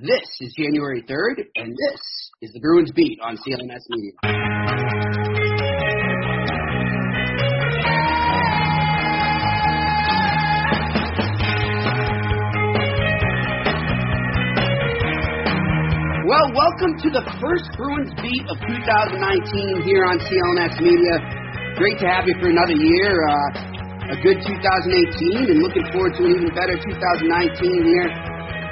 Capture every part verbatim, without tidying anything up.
This is January third, and this is the Bruins Beat on C L N S Media. Well, welcome to the first Bruins Beat of two thousand nineteen here on C L N S Media. Great to have you for another year. Uh, a good two thousand eighteen, and looking forward to an even better two thousand nineteen here.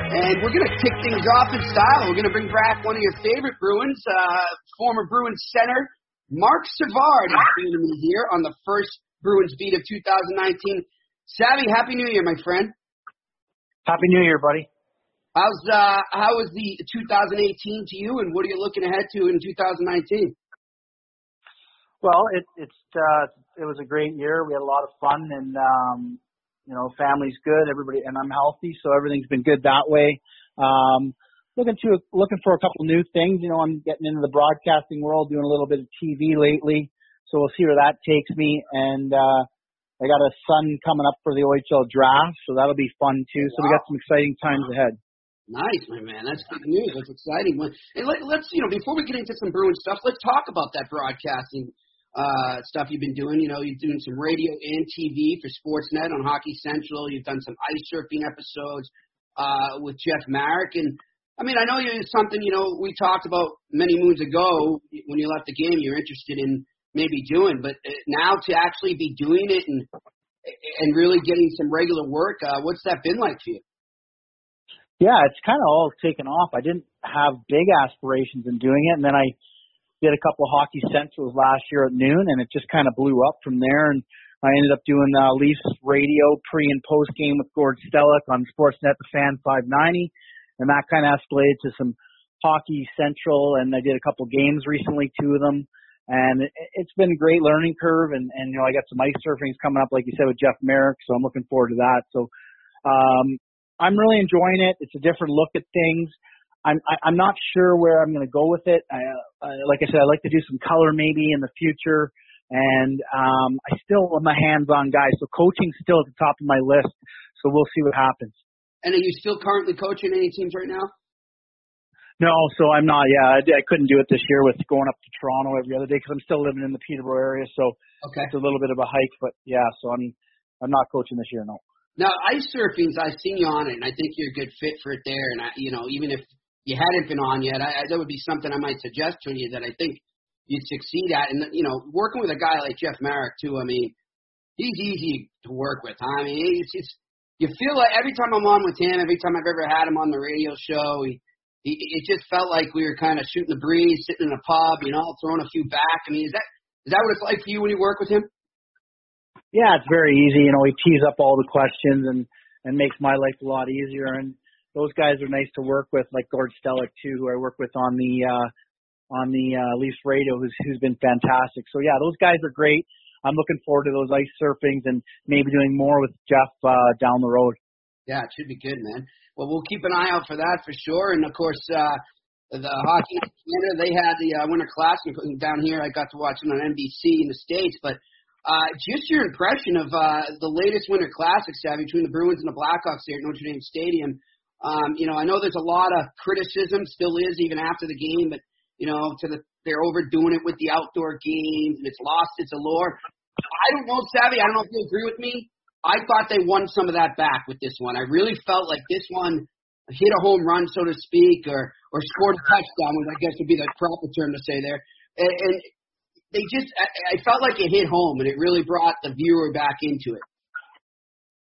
And we're going to kick things off in style. We're going to bring back one of your favorite Bruins, uh, former Bruins center, Mark Savard, is joining me here on the first Bruins Beat of two thousand nineteen. Savvy, Happy New Year, my friend. Happy New Year, buddy. How's uh, how was the two thousand eighteen to you, and what are you looking ahead to in two thousand nineteen? Well, it it's uh, it was a great year. We had a lot of fun, and um, you know, family's good, everybody, and I'm healthy, so everything's been good that way. Um, looking to looking for a couple new things. You know, I'm getting into the broadcasting world, doing a little bit of T V lately, so we'll see where that takes me. And uh, I got a son coming up for the O H L draft, so that'll be fun too. So wow. We got some exciting times ahead. Nice, my man. That's good news. That's exciting. And let, let's, you know, before we get into some Bruins stuff, let's talk about that broadcasting Uh, stuff you've been doing. You know, you're doing some radio and T V for Sportsnet on Hockey Central. You've done some ice surfing episodes uh, with Jeff Marek. And, I mean, I know you're something, you know, we talked about many moons ago when you left the game you're interested in maybe doing. But now to actually be doing it and and really getting some regular work, uh, what's that been like for you? Yeah, it's kind of all taken off. I didn't have big aspirations in doing it, and then I did a couple of Hockey Centrals last year at noon, and it just kind of blew up from there. And I ended up doing uh, Leafs radio pre and post game with Gord Stellick on Sportsnet, the Fan five ninety, and that kind of escalated to some Hockey Central. And I did a couple games recently, two of them, and it, it's been a great learning curve. And, and you know, I got some ice surfing coming up, like you said, with Jeff Marek, so I'm looking forward to that. So um, I'm really enjoying it. It's a different look at things. I'm I'm not sure where I'm going to go with it. I, uh, like I said, I'd like to do some color maybe in the future, and um, I still am a hands-on guy, so coaching's still at the top of my list, so we'll see what happens. And are you still currently coaching any teams right now? No, so I'm not. Yeah, I, I couldn't do it this year with going up to Toronto every other day because I'm still living in the Peterborough area, so okay. It's a little bit of a hike, but yeah, so I'm I'm not coaching this year, no. Now, ice surfing's, I've seen you on it, and I think you're a good fit for it there, and I, you know, even if you hadn't been on yet, I, I, that would be something I might suggest to you that I think you'd succeed at. And, you know, working with a guy like Jeff Marek, too, I mean, he's easy to work with. I mean, it's, it's, you feel like every time I'm on with him, every time I've ever had him on the radio show, he, he, it just felt like we were kind of shooting the breeze, sitting in a pub, you know, throwing a few back. I mean, is that is that what it's like for you when you work with him? Yeah, it's very easy. You know, he tees up all the questions and, and makes my life a lot easier. And those guys are nice to work with, like Gord Stellick too, who I work with on the uh, on the uh, Leafs radio, who's who's been fantastic. So yeah, those guys are great. I'm looking forward to those ice surfings and maybe doing more with Jeff uh, down the road. Yeah, it should be good, man. Well, we'll keep an eye out for that for sure. And of course, uh, the Hockey Canada, they had the uh, Winter Classic down here. I got to watch them on N B C in the States. But uh, just your impression of uh, the latest Winter Classic, Savvy, between the Bruins and the Blackhawks here at Notre Dame Stadium. Um, you know, I know there's a lot of criticism, still is, even after the game, but, you know, to the, they're overdoing it with the outdoor games, and it's lost its allure. I don't know, Savvy, I don't know if you agree with me. I thought they won some of that back with this one. I really felt like this one hit a home run, so to speak, or, or scored a touchdown, which I guess would be the proper term to say there. And, and they just – I felt like it hit home, and it really brought the viewer back into it.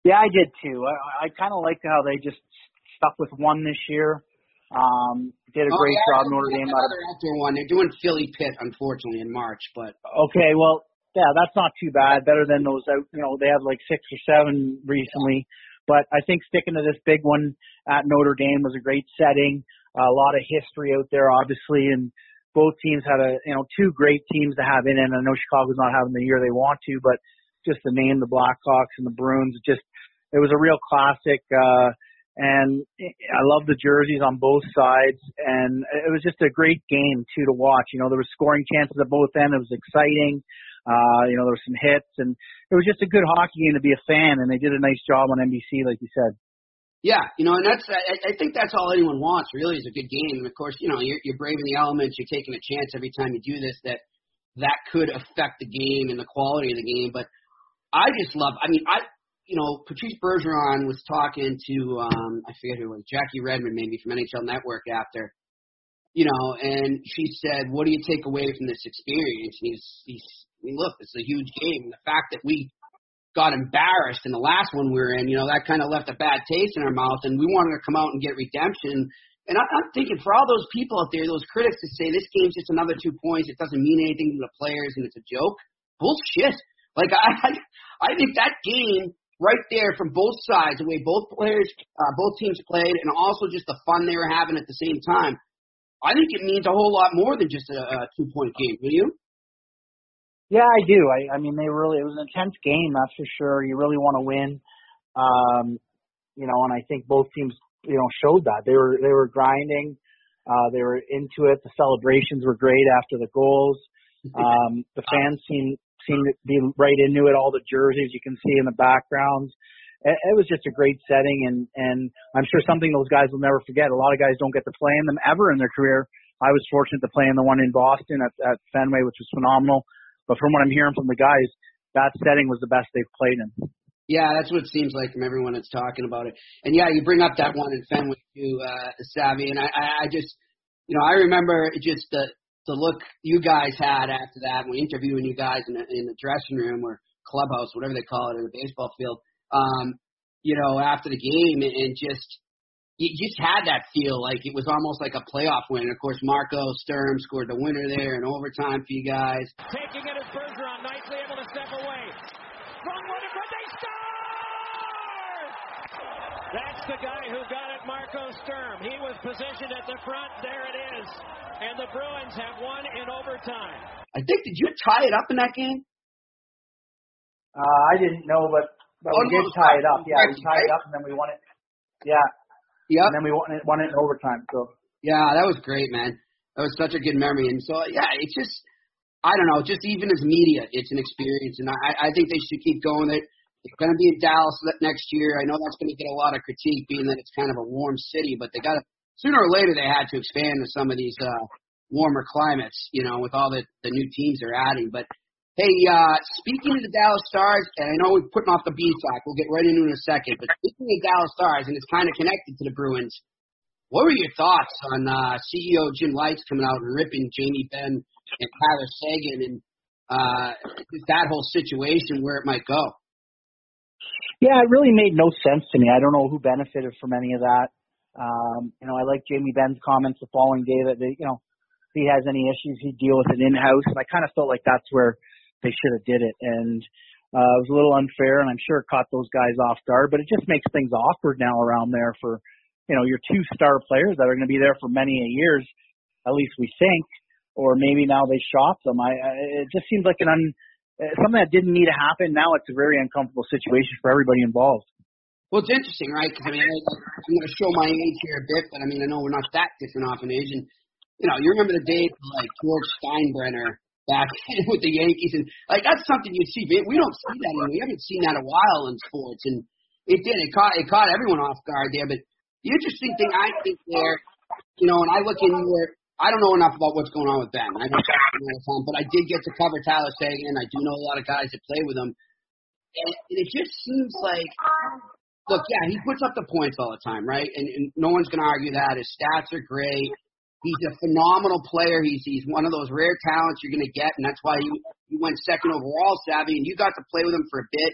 Yeah, I did too. I, I kind of liked how they just – stuck with one this year. Um, did a oh, great yeah, job. Notre Dame out of after one. They're doing Philly Pitt, unfortunately, in March. But okay, well, yeah, that's not too bad. Better than those. You know, they had like six or seven recently. But I think sticking to this big one at Notre Dame was a great setting. A lot of history out there, obviously, and both teams had a you know two great teams to have in it. And I know Chicago's not having the year they want to, but just the name, the Blackhawks and the Bruins, just it was a real classic. Uh, And I love the jerseys on both sides, and it was just a great game, too, to watch. You know, there were scoring chances at both ends. It was exciting. Uh, you know, there were some hits, and it was just a good hockey game to be a fan, and they did a nice job on N B C, like you said. Yeah, you know, and that's I, I think that's all anyone wants, really, is a good game. And, of course, you know, you're, you're braving the elements. You're taking a chance every time you do this that that could affect the game and the quality of the game. But I just love – I mean, I you know, Patrice Bergeron was talking to um, – I forget who it was, Jackie Redmond maybe from N H L Network after, you know, and she said, what do you take away from this experience? And he's, he's – I mean, look, it's a huge game. And the fact that we – got embarrassed in the last one we were in, you know, that kind of left a bad taste in our mouth, and we wanted to come out and get redemption. And I'm, I'm thinking for all those people out there, those critics that say this game's just another two points, it doesn't mean anything to the players, and it's a joke, bullshit. Like, I I think that game right there from both sides, the way both players, uh, both teams played, and also just the fun they were having at the same time, I think it means a whole lot more than just a, a two-point game, do you? Yeah, I do. I, I mean, they really, it was an intense game, that's for sure. You really want to win. Um, you know, and I think both teams, you know, showed that. They were, they were grinding. Uh, they were into it. The celebrations were great after the goals. Um, the fans seemed, seemed to be right into it. All the jerseys you can see in the backgrounds. It, it was just a great setting. And, and I'm sure something those guys will never forget. A lot of guys don't get to play in them ever in their career. I was fortunate to play in the one in Boston at, at Fenway, which was phenomenal. But from what I'm hearing from the guys, that setting was the best they've played in. Yeah, that's what it seems like from everyone that's talking about it. And, yeah, you bring up that one in Fenway too, uh, Savvy. And I, I just, you know, I remember just the, the look you guys had after that when interviewing you guys in the, in the dressing room or clubhouse, whatever they call it, or the baseball field, um, you know, after the game. And just you just had that feel like it was almost like a playoff win. And, of course, Marco Sturm scored the winner there in overtime for you guys. Taking it as Bergeron, nicely able to step away. From one to front, they score! That's the guy who got it, Marco Sturm. He was positioned at the front. There it is. And the Bruins have won in overtime. I think, did you tie it up in that game? Uh, I didn't know, but, but oh, we did tie it up. Yeah, we tied it up, and then we won it. Yeah. Yeah, and then we won it, won it in overtime. So yeah, that was great, man. That was such a good memory. And so yeah, it's just I don't know, just even as media, it's an experience, and I, I think they should keep going. They're going to be in Dallas next year. I know that's going to get a lot of critique, being that it's kind of a warm city, but they got to sooner or later they had to expand to some of these uh, warmer climates, you know, with all the the new teams they're adding. But hey, uh, speaking of the Dallas Stars, and I know we're putting off the B talk, we'll get right into it in a second, but speaking of Dallas Stars, and it's kind of connected to the Bruins, what were your thoughts on uh, C E O Jim Lites coming out and ripping Jamie Benn and Tyler Seguin and uh, that whole situation, where it might go? Yeah, it really made no sense to me. I don't know who benefited from any of that. Um, you know, I like Jamie Benn's comments the following day that, they, you know, if he has any issues, he'd deal with it in-house, and I kind of felt like that's where they should have did it, and uh, it was a little unfair, and I'm sure it caught those guys off guard, but it just makes things awkward now around there for, you know, your two star players that are going to be there for many a years, at least we think, or maybe now they shop them. I, I it just seems like an un, something that didn't need to happen. Now it's a very uncomfortable situation for everybody involved. Well, it's interesting, right? I mean, I'm going to show my age here a bit, but I mean, I know we're not that different off in age, and you know, you remember the days like George Steinbrenner back with the Yankees, and like that's something you see. We don't see that, and we haven't seen that in a while in sports. And it did. It caught. It caught everyone off guard there. But the interesting thing I think there, you know, and I look in here. I don't know enough about what's going on with Ben. I don't know all the time, but I did get to cover Tyler Seguin. I do know a lot of guys that play with him, and it just seems like, look, yeah, he puts up the points all the time, right? And, and no one's going to argue that. His stats are great. He's a phenomenal player. He's he's one of those rare talents you're going to get, and that's why you, you went second overall, Savvy, and you got to play with him for a bit.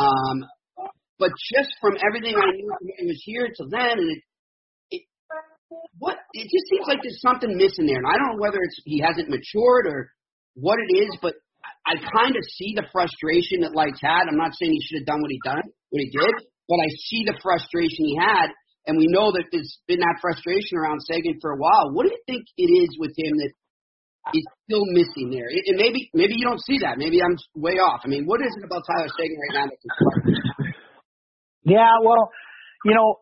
Um, but just from everything I knew from it was here to then, and it, it, what, it just seems like there's something missing there, and I don't know whether it's he hasn't matured or what it is, but I, I kind of see the frustration that Lites had. I'm not saying he should have done what he done, what he did, but I see the frustration he had. And we know that there's been that frustration around Seguin for a while. What do you think it is with him that is still missing there? And maybe maybe you don't see that. Maybe I'm way off. I mean, what is it about Tyler Seguin right now that can start? Yeah, well, you know,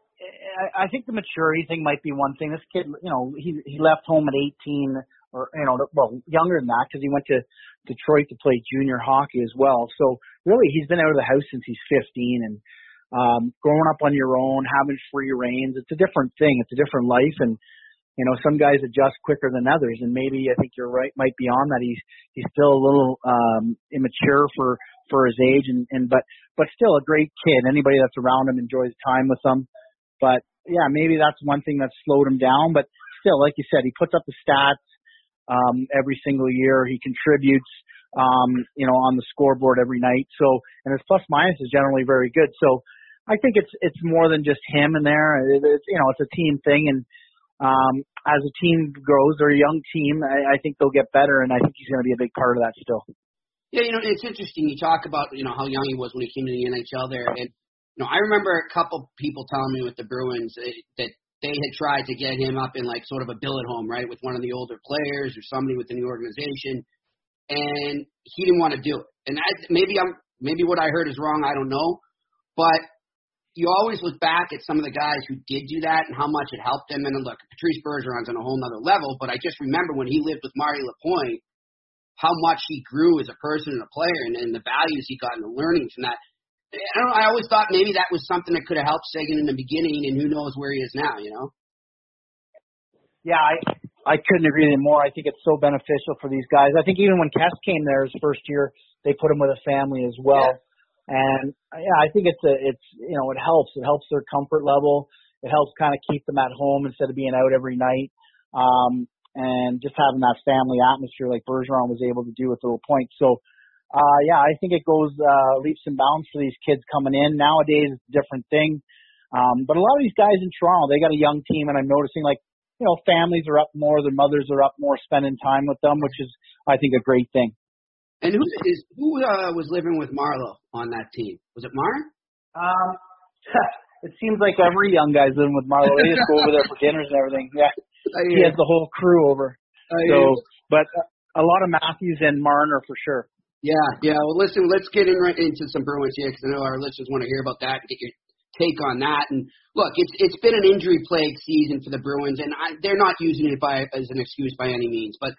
I, I think the maturity thing might be one thing. This kid, you know, he he left home at eighteen or, you know, well, younger than that because he went to Detroit to play junior hockey as well. So, really, he's been out of the house since he's fifteen, and um, growing up on your own, having free reins. It's a different thing. It's a different life. And, you know, some guys adjust quicker than others. And maybe I think you're right, might be on that. He's, he's still a little um, immature for, for his age. And, and, but, but still a great kid. Anybody that's around him enjoys time with him. But yeah, maybe that's one thing that slowed him down. But still, like you said, he puts up the stats um, every single year. He contributes, um, you know, on the scoreboard every night. So, and his plus minus is generally very good. So, I think it's it's more than just him in there. It, it's you know, it's a team thing. And um, as a team grows, they're a young team. I, I think they'll get better, and I think he's going to be a big part of that still. Yeah, you know, it's interesting. You talk about you know how young he was when he came to the N H L there, and you know, I remember a couple people telling me with the Bruins that they had tried to get him up in like sort of a billet home, right, with one of the older players or somebody within the organization, and he didn't want to do it. And I, maybe I'm maybe what I heard is wrong. I don't know, but you always look back at some of the guys who did do that and how much it helped them. And look, Patrice Bergeron's on a whole nother level, but I just remember when he lived with Marty LaPointe, how much he grew as a person and a player, and, and the values he got and the learning from that. I don't know, I always thought maybe that was something that could have helped Seguin in the beginning, and who knows where he is now, you know? Yeah, I, I couldn't agree any more. I think it's so beneficial for these guys. I think even when Kess came there his first year, they put him with a family as well. Yeah. And, yeah, I think it's, a, it's you know, it helps. It helps their comfort level. It helps kind of keep them at home instead of being out every night. Um, and just having that family atmosphere like Bergeron was able to do with little points. So, Uh, yeah, I think it goes uh, leaps and bounds for these kids coming in. Nowadays, it's a different thing. Um, but a lot of these guys in Toronto, they got a young team, and I'm noticing, like, you know, families are up more, their mothers are up more, spending time with them, which is, I think, a great thing. And who is who uh, was living with Marlo on that team? Was it Mark? Um, it seems like every young guy's living with Marlo. They just go over there for dinners and everything. Yeah, he has the whole crew over. So, but a lot of Matthews and Marner for sure. Yeah, yeah. Well, listen, let's get in right into some Bruins here because I know our listeners want to hear about that and get your take on that. And, look, it's it's been an injury-plagued season for the Bruins, and I, they're not using it by as an excuse by any means. But,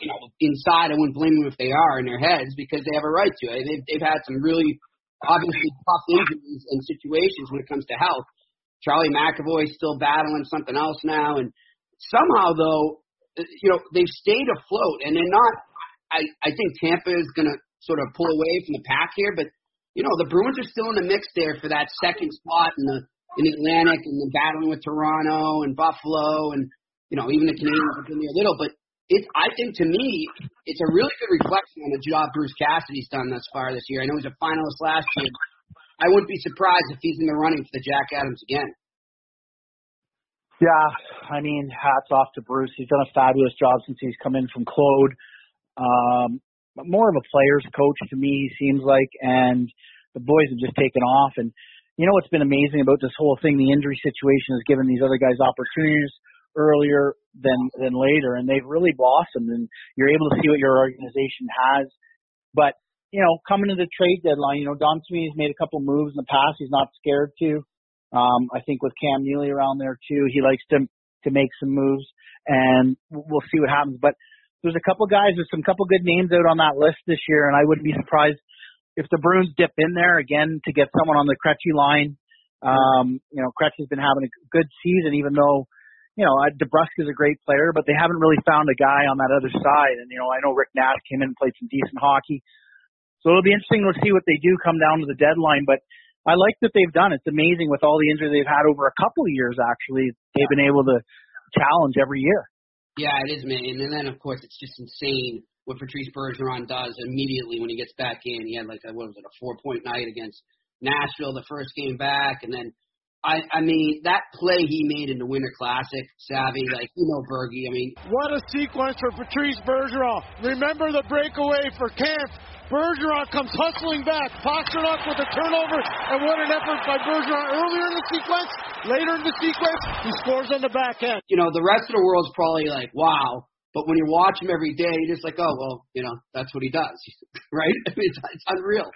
you know, inside I wouldn't blame them if they are in their heads because they have a right to it. They've, they've had some really obviously tough injuries and situations when it comes to health. Charlie McAvoy's still battling something else now. And somehow, though, you know, they've stayed afloat, and they're not – I, I think Tampa is going to sort of pull away from the pack here, but, you know, the Bruins are still in the mix there for that second spot in the in the Atlantic and the battling with Toronto and Buffalo and, you know, even the Canadiens have been there a little. But it's, I think, to me, it's a really good reflection on the job Bruce Cassidy's done thus far this year. I know he's a finalist last year. I wouldn't be surprised if he's in the running for the Jack Adams again. Yeah, I mean, hats off to Bruce. He's done a fabulous job since he's come in from Claude. Um, but more of a player's coach to me, he seems like, and the boys have just taken off. And you know what's been amazing about this whole thing? The injury situation has given these other guys opportunities earlier than than later, and they've really blossomed. And you're able to see what your organization has. But you know, coming to the trade deadline, you know, Don Sweeney's made a couple moves in the past. He's not scared to. Um, I think with Cam Neely around there too, he likes to to make some moves, and we'll see what happens. But there's a couple guys, there's some couple good names out on that list this year, and I wouldn't be surprised if the Bruins dip in there again to get someone on the Krejci line. Um, you know, Krejci's been having a good season, even though, you know, DeBrusk is a great player, but they haven't really found a guy on that other side. And, you know, I know Rick Nash came in and played some decent hockey. So it'll be interesting to see what they do come down to the deadline. But I like that they've done. It's amazing with all the injuries they've had over a couple of years, actually. They've been able to challenge every year. Yeah, it is, man. And then, of course, it's just insane what Patrice Bergeron does immediately when he gets back in. He had, like, a, what was it, a four-point night against Nashville the first game back. And then, I, I mean, that play he made in the Winter Classic, Savvy, like, you know, Bergie, I mean. What a sequence for Patrice Bergeron. Remember the breakaway for Camp. Bergeron comes hustling back, postured up with a turnover, and what an effort by Bergeron earlier in the sequence. Later in the sequence, he scores on the back end. You know, the rest of the world's probably like, wow. But when you watch him every day, you're just like, oh, well, you know, that's what he does, right? I mean, it's, it's unreal.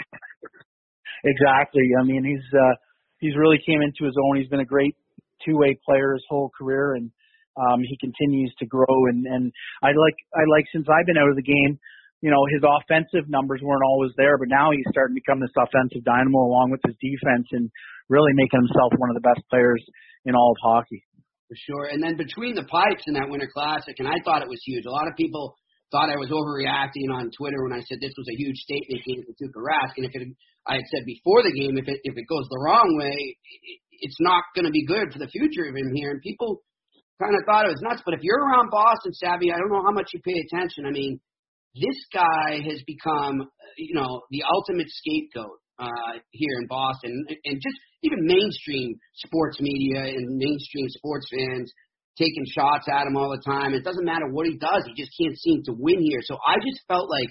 Exactly. I mean, he's uh, he's really came into his own. He's been a great two-way player his whole career, and um, he continues to grow. And, and I like I like since I've been out of the game, you know, his offensive numbers weren't always there, but now he's starting to become this offensive dynamo along with his defense. And really making himself one of the best players in all of hockey. For sure. And then between the pipes in that Winter Classic, and I thought it was huge. A lot of people thought I was overreacting on Twitter when I said this was a huge statement game for Tuukka Rask. And if it, I had said before the game, if it if it goes the wrong way, it, it's not going to be good for the future of him here. And people kind of thought it was nuts. But if you're around Boston, Savvy, I don't know how much you pay attention. I mean, this guy has become, you know, the ultimate scapegoat uh, here in Boston, and just even mainstream sports media and mainstream sports fans taking shots at him all the time. It doesn't matter what he does. He just can't seem to win here. So I just felt like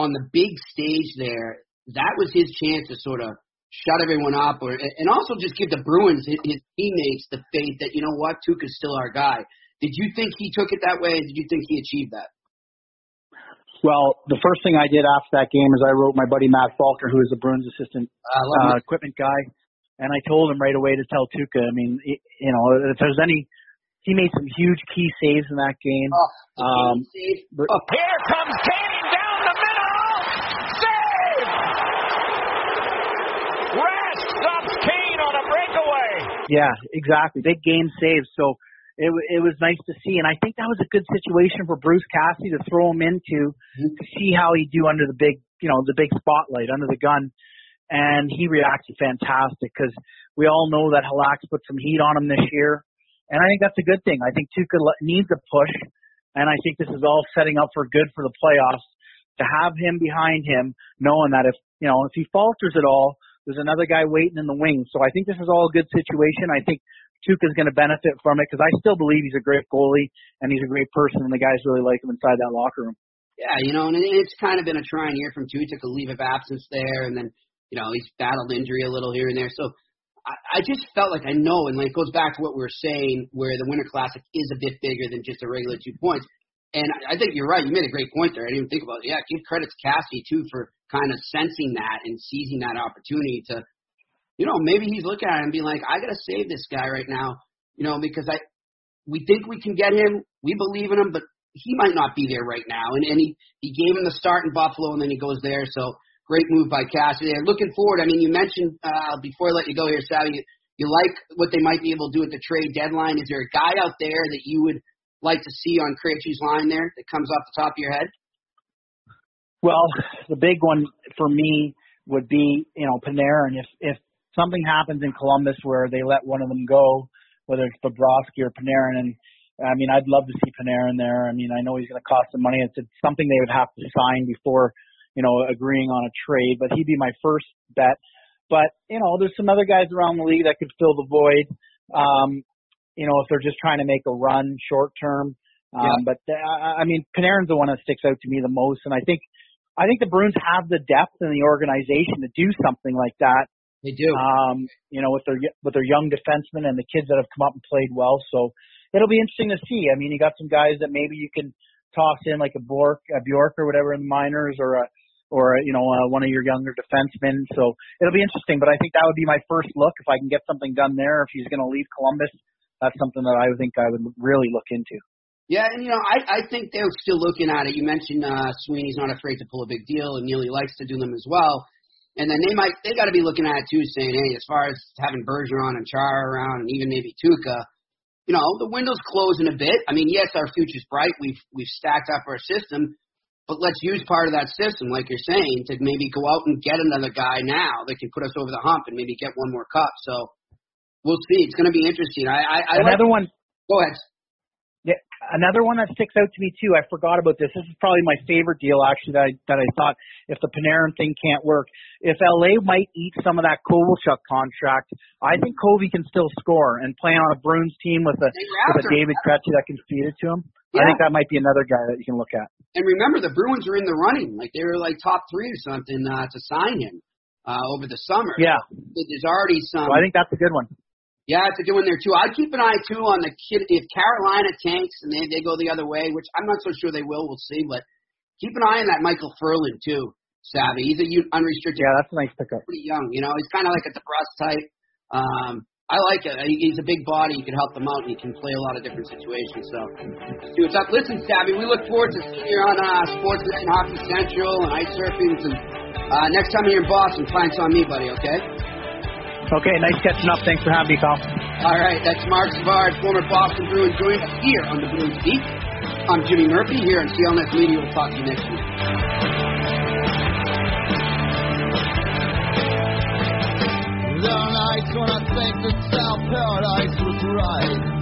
on the big stage there, that was his chance to sort of shut everyone up, or and also just give the Bruins, his, his teammates, the faith that, you know what, Tuukka's still our guy. Did you think he took it that way? Did you think he achieved that? Well, the first thing I did after that game is I wrote my buddy Matt Faulkner, who is the Bruins assistant uh, equipment guy, and I told him right away to tell Tuukka. I mean, it, you know, if there's any – he made some huge key saves in that game. Oh, um, but, oh. Here comes Kane down the middle. Save! Rask stops Kane on a breakaway. Yeah, exactly. Big game saves. So it it was nice to see. And I think that was a good situation for Bruce Cassidy to throw him into mm-hmm. to see how he'd do under the big, you know, the big spotlight, under the gun. And he reacted fantastic because we all know that Halak's put some heat on him this year. And I think that's a good thing. I think Tuukka needs a push, and I think this is all setting up for good for the playoffs to have him behind him, knowing that if you know if he falters at all, there's another guy waiting in the wings. So I think this is all a good situation. I think Tuukka's going to benefit from it because I still believe he's a great goalie and he's a great person, and the guys really like him inside that locker room. Yeah, you know, and it's kind of been a trying year from Tuukka, a leave of absence there, and then you know he's battled injury a little here and there, so. I just felt like I know, and like it goes back to what we were saying, where the Winter Classic is a bit bigger than just a regular two points. And I think you're right. You made a great point there. I didn't even think about it. Yeah, give credit to Cassidy, too, for kind of sensing that and seizing that opportunity to, you know, maybe he's looking at it and being like, I got to save this guy right now, you know, because I we think we can get him. We believe in him, but he might not be there right now. And, and he, he gave him the start in Buffalo, and then he goes there, so – great move by Cassidy. Looking forward, I mean, you mentioned uh, before I let you go here, Sal, you, you like what they might be able to do at the trade deadline. Is there a guy out there that you would like to see on Krejci's line there that comes off the top of your head? Well, the big one for me would be, you know, Panarin. If if something happens in Columbus where they let one of them go, whether it's Bobrovsky or Panarin, and I mean, I'd love to see Panarin there. I mean, I know he's going to cost some money. It's something they would have to sign before – you know, agreeing on a trade, but he'd be my first bet. But, you know, there's some other guys around the league that could fill the void, um, you know, if they're just trying to make a run short term. Um, yeah. But, the, I mean, Panarin's the one that sticks out to me the most, and I think I think the Bruins have the depth in the organization to do something like that. They do. Um, you know, with their, with their young defensemen and the kids that have come up and played well. So it'll be interesting to see. I mean, you got some guys that maybe you can toss in, like a Bjork, a Bjork or whatever in the minors, or a or, you know, uh, one of your younger defensemen. So it'll be interesting, but I think that would be my first look. If I can get something done there, if he's going to leave Columbus, that's something that I think I would really look into. Yeah, and, you know, I, I think they're still looking at it. You mentioned uh, Sweeney's not afraid to pull a big deal, and Neely likes to do them as well. And then they might they got to be looking at it, too, saying, hey, as far as having Bergeron and Chara around and even maybe Tuukka, you know, the window's closing a bit. I mean, yes, our future's bright. We've we've stacked up our system. But let's use part of that system, like you're saying, to maybe go out and get another guy now that can put us over the hump and maybe get one more cup. So we'll see. It's going to be interesting. I, I, I another like... one. Go ahead. Yeah, another one that sticks out to me too. I forgot about this. This is probably my favorite deal, actually. That I that I thought, if the Panarin thing can't work, if L A might eat some of that Kovalchuk contract, I think Kobe can still score and play on a Bruins team with a with a David Krejci that can feed it to him. Yeah. I think that might be another guy that you can look at. And remember, the Bruins are in the running. Like, they were like top three or something uh, to sign him uh, over the summer. Yeah. So there's already some. So I think that's a good one. Yeah, it's a good one there, too. I'd keep an eye, too, on the kid. If Carolina tanks and they, they go the other way, which I'm not so sure they will, we'll see. But keep an eye on that Michael Furlan, too, Savvy. He's a unrestricted. Yeah, that's a nice pickup. Pretty young. You know, he's kind of like a DeBrus type. Um, I like it. He's a big body. You can help them out, and he can play a lot of different situations. So, let's see what's up. Listen, Savvy, we look forward to seeing you on uh, Sportsnet and Hockey Central and ice surfing. And, uh, next time you're in Boston, find some on me, buddy, okay? Okay, nice catching up. Thanks for having me, Kyle. All right, that's Mark Savard, former Boston Bruin, joined us here on the Bruins Beat. I'm Jimmy Murphy here on C L N S Media. We'll talk to you next week. There are nights when I think that South Paradise was right.